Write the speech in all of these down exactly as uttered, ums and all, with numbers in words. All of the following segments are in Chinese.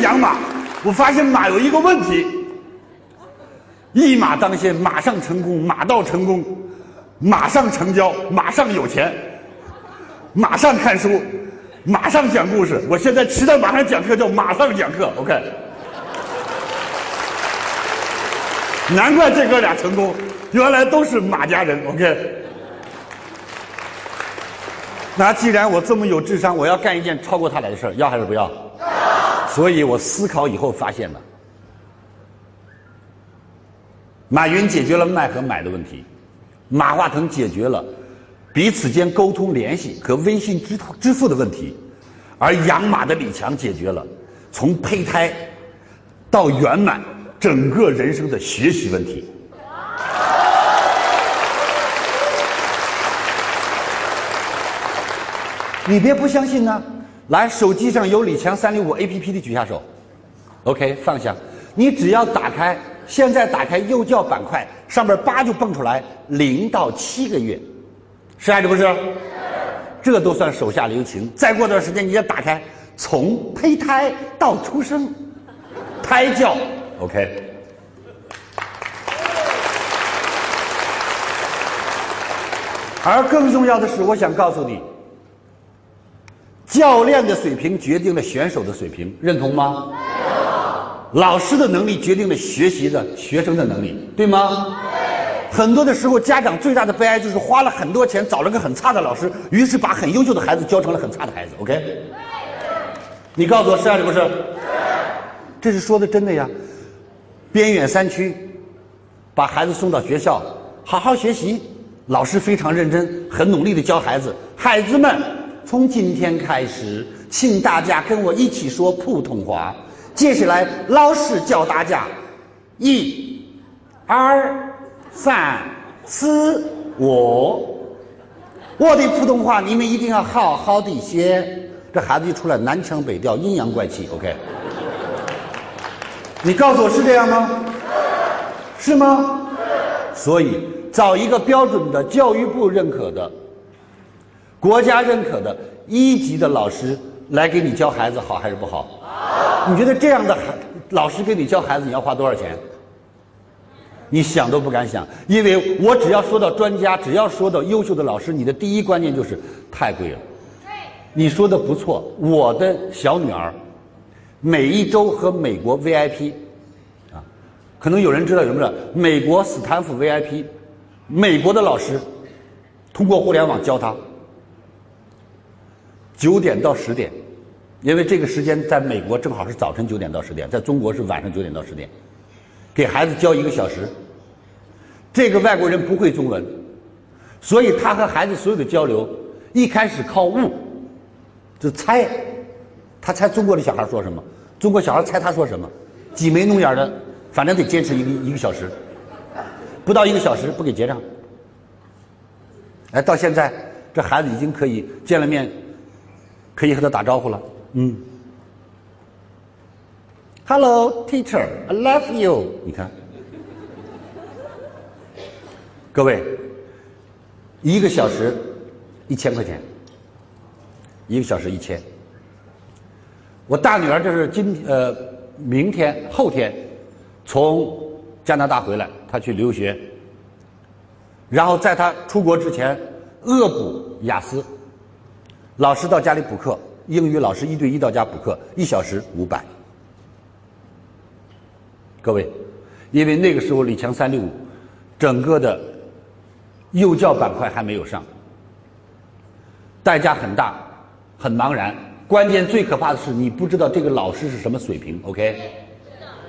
始养马，我发现马有一个问题：一马当先，马上成功，马到成功，马上成交，马上有钱，马上看书，马上讲故事。我现在骑在马上讲课，叫马上讲课。OK， 难怪这哥俩成功，原来都是马家人。OK。 那既然我这么有智商，我要干一件超过他俩的事儿，要还是不要？所以我思考以后发现了，马云解决了卖和买的问题，马化腾解决了彼此间沟通联系和微信支支付的问题，而养马的李强解决了从胚胎到圆满整个人生的学习问题。 你别不相信呢，来，手机上有李强三六五 A P P 的举下手 ，OK， 放下。你只要打开，现在打开幼教板块，上面八就蹦出来，零到七个月，是还是不是？这都算手下留情。再过段时间你再打开，从胚胎到出生，胎教 ，OK。 而更重要的是，我想告诉你。 教练的水平决定了选手的水平，认同吗？老师的能力决定了学习的学生的能力，对吗？对。很多的时候，家长最大的悲哀就是花了很多钱找了个很差的老师，于是把很优秀的孩子教成了很差的孩子。OK？ 你告诉我是还是不是？是。这是说的真的呀。边远山区，把孩子送到学校，好好学习，老师非常认真，很努力的教孩子，孩子们。 从今天开始，请大家跟我一起说普通话。接下来，老师教大家：一、二、三、四、五。我的普通话你们一定要好好的学。这孩子一出来，南腔北调，阴阳怪气。OK， 你告诉我是这样吗？是吗？所以，找一个标准的教育部认可的。 国家认可的一级的老师来给你教孩子，好还是不好？好。你觉得这样的老师给你教孩子，你要花多少钱？你想都不敢想，因为我只要说到专家，只要说到优秀的老师，你的第一观念就是太贵了。对。你说的不错，我的小女儿每一周和美国 V I P 啊，可能有人知道有没有？美国斯坦福 V I P， 美国的老师通过互联网教她。 九点到十点，因为这个时间在美国正好是早晨九点到十点，在中国是晚上九点到十点，给孩子教一个小时。这个外国人不会中文，所以他和孩子所有的交流一开始靠悟，就猜，他猜中国的小孩说什么，中国小孩猜他说什么，挤眉弄眼的，反正得坚持一个一个小时，不到一个小时不给结账。哎，到现在这孩子已经可以见了面。 可以和他打招呼了，嗯。Hello, teacher, I love you。你看，各位，一个小时一千块钱，一个小时一千。我大女儿这是今呃明天后天从加拿大回来，她去留学，然后在她出国之前恶补雅思。 老师到家里补课，英语老师一对一到家补课，一小时五百。各位，因为那个时候李强三六五，整个的幼教板块还没有上，代价很大，很茫然。关键最可怕的是，你不知道这个老师是什么水平。OK，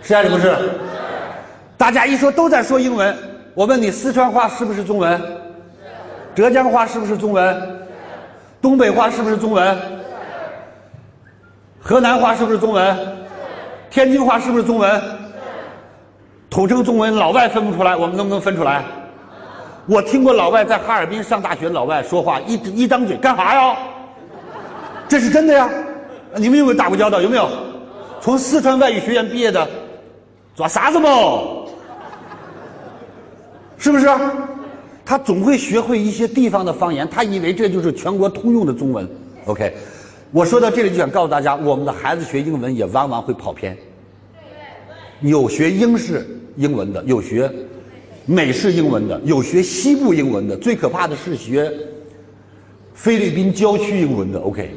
是还是不是？大家一说都在说英文，我问你，四川话是不是中文？浙江话是不是中文？ 东北话是不是中文？河南话是不是中文？天津话是不是中文？统称中文，老外分不出来，我们能不能分出来？我听过老外在哈尔滨上大学，老外说话一一张嘴干啥呀？这是真的呀！你们有没有打过交道？有没有？从四川外语学院毕业的，抓啥子不？是不是？ 他总会学会一些地方的方言，他以为这就是全国通用的中文。OK，我说到这里就想告诉大家，我们的孩子学英文也往往会跑偏。有学英式英文的，有学美式英文的，有学西部英文的，最可怕的是学菲律宾郊区英文的。OK，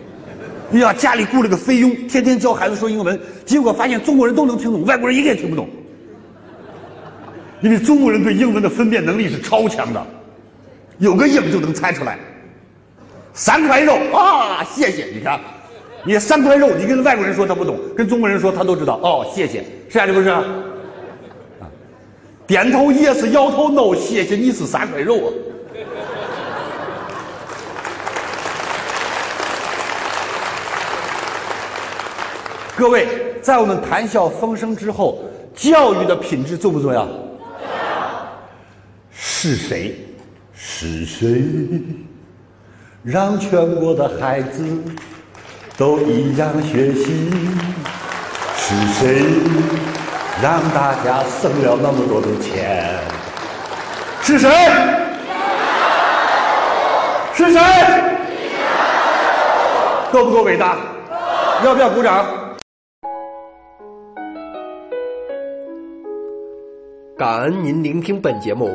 哎呀，家里雇了个菲佣，天天教孩子说英文，结果发现中国人都能听懂，外国人一个也听不懂。因为中国人对英文的分辨能力是超强的，有个影就能猜出来。三块肉啊，谢谢！你看，你三块肉，你跟外国人说他不懂，跟中国人说他都知道。哦，谢谢，是啊，是不是？啊，点头 yes， 摇头 no， 谢谢你是三块肉啊。各位，在我们谈笑风生之后，教育的品质重不重要？是谁？是谁让全国的孩子都一样学习？是谁让大家省了那么多的钱？是谁？是谁？够不够伟大？要不要鼓掌？感恩您聆听本节目，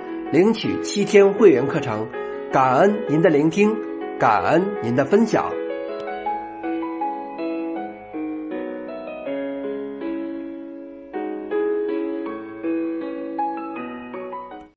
领取七天会员课程。感恩您的聆听，感恩您的分享。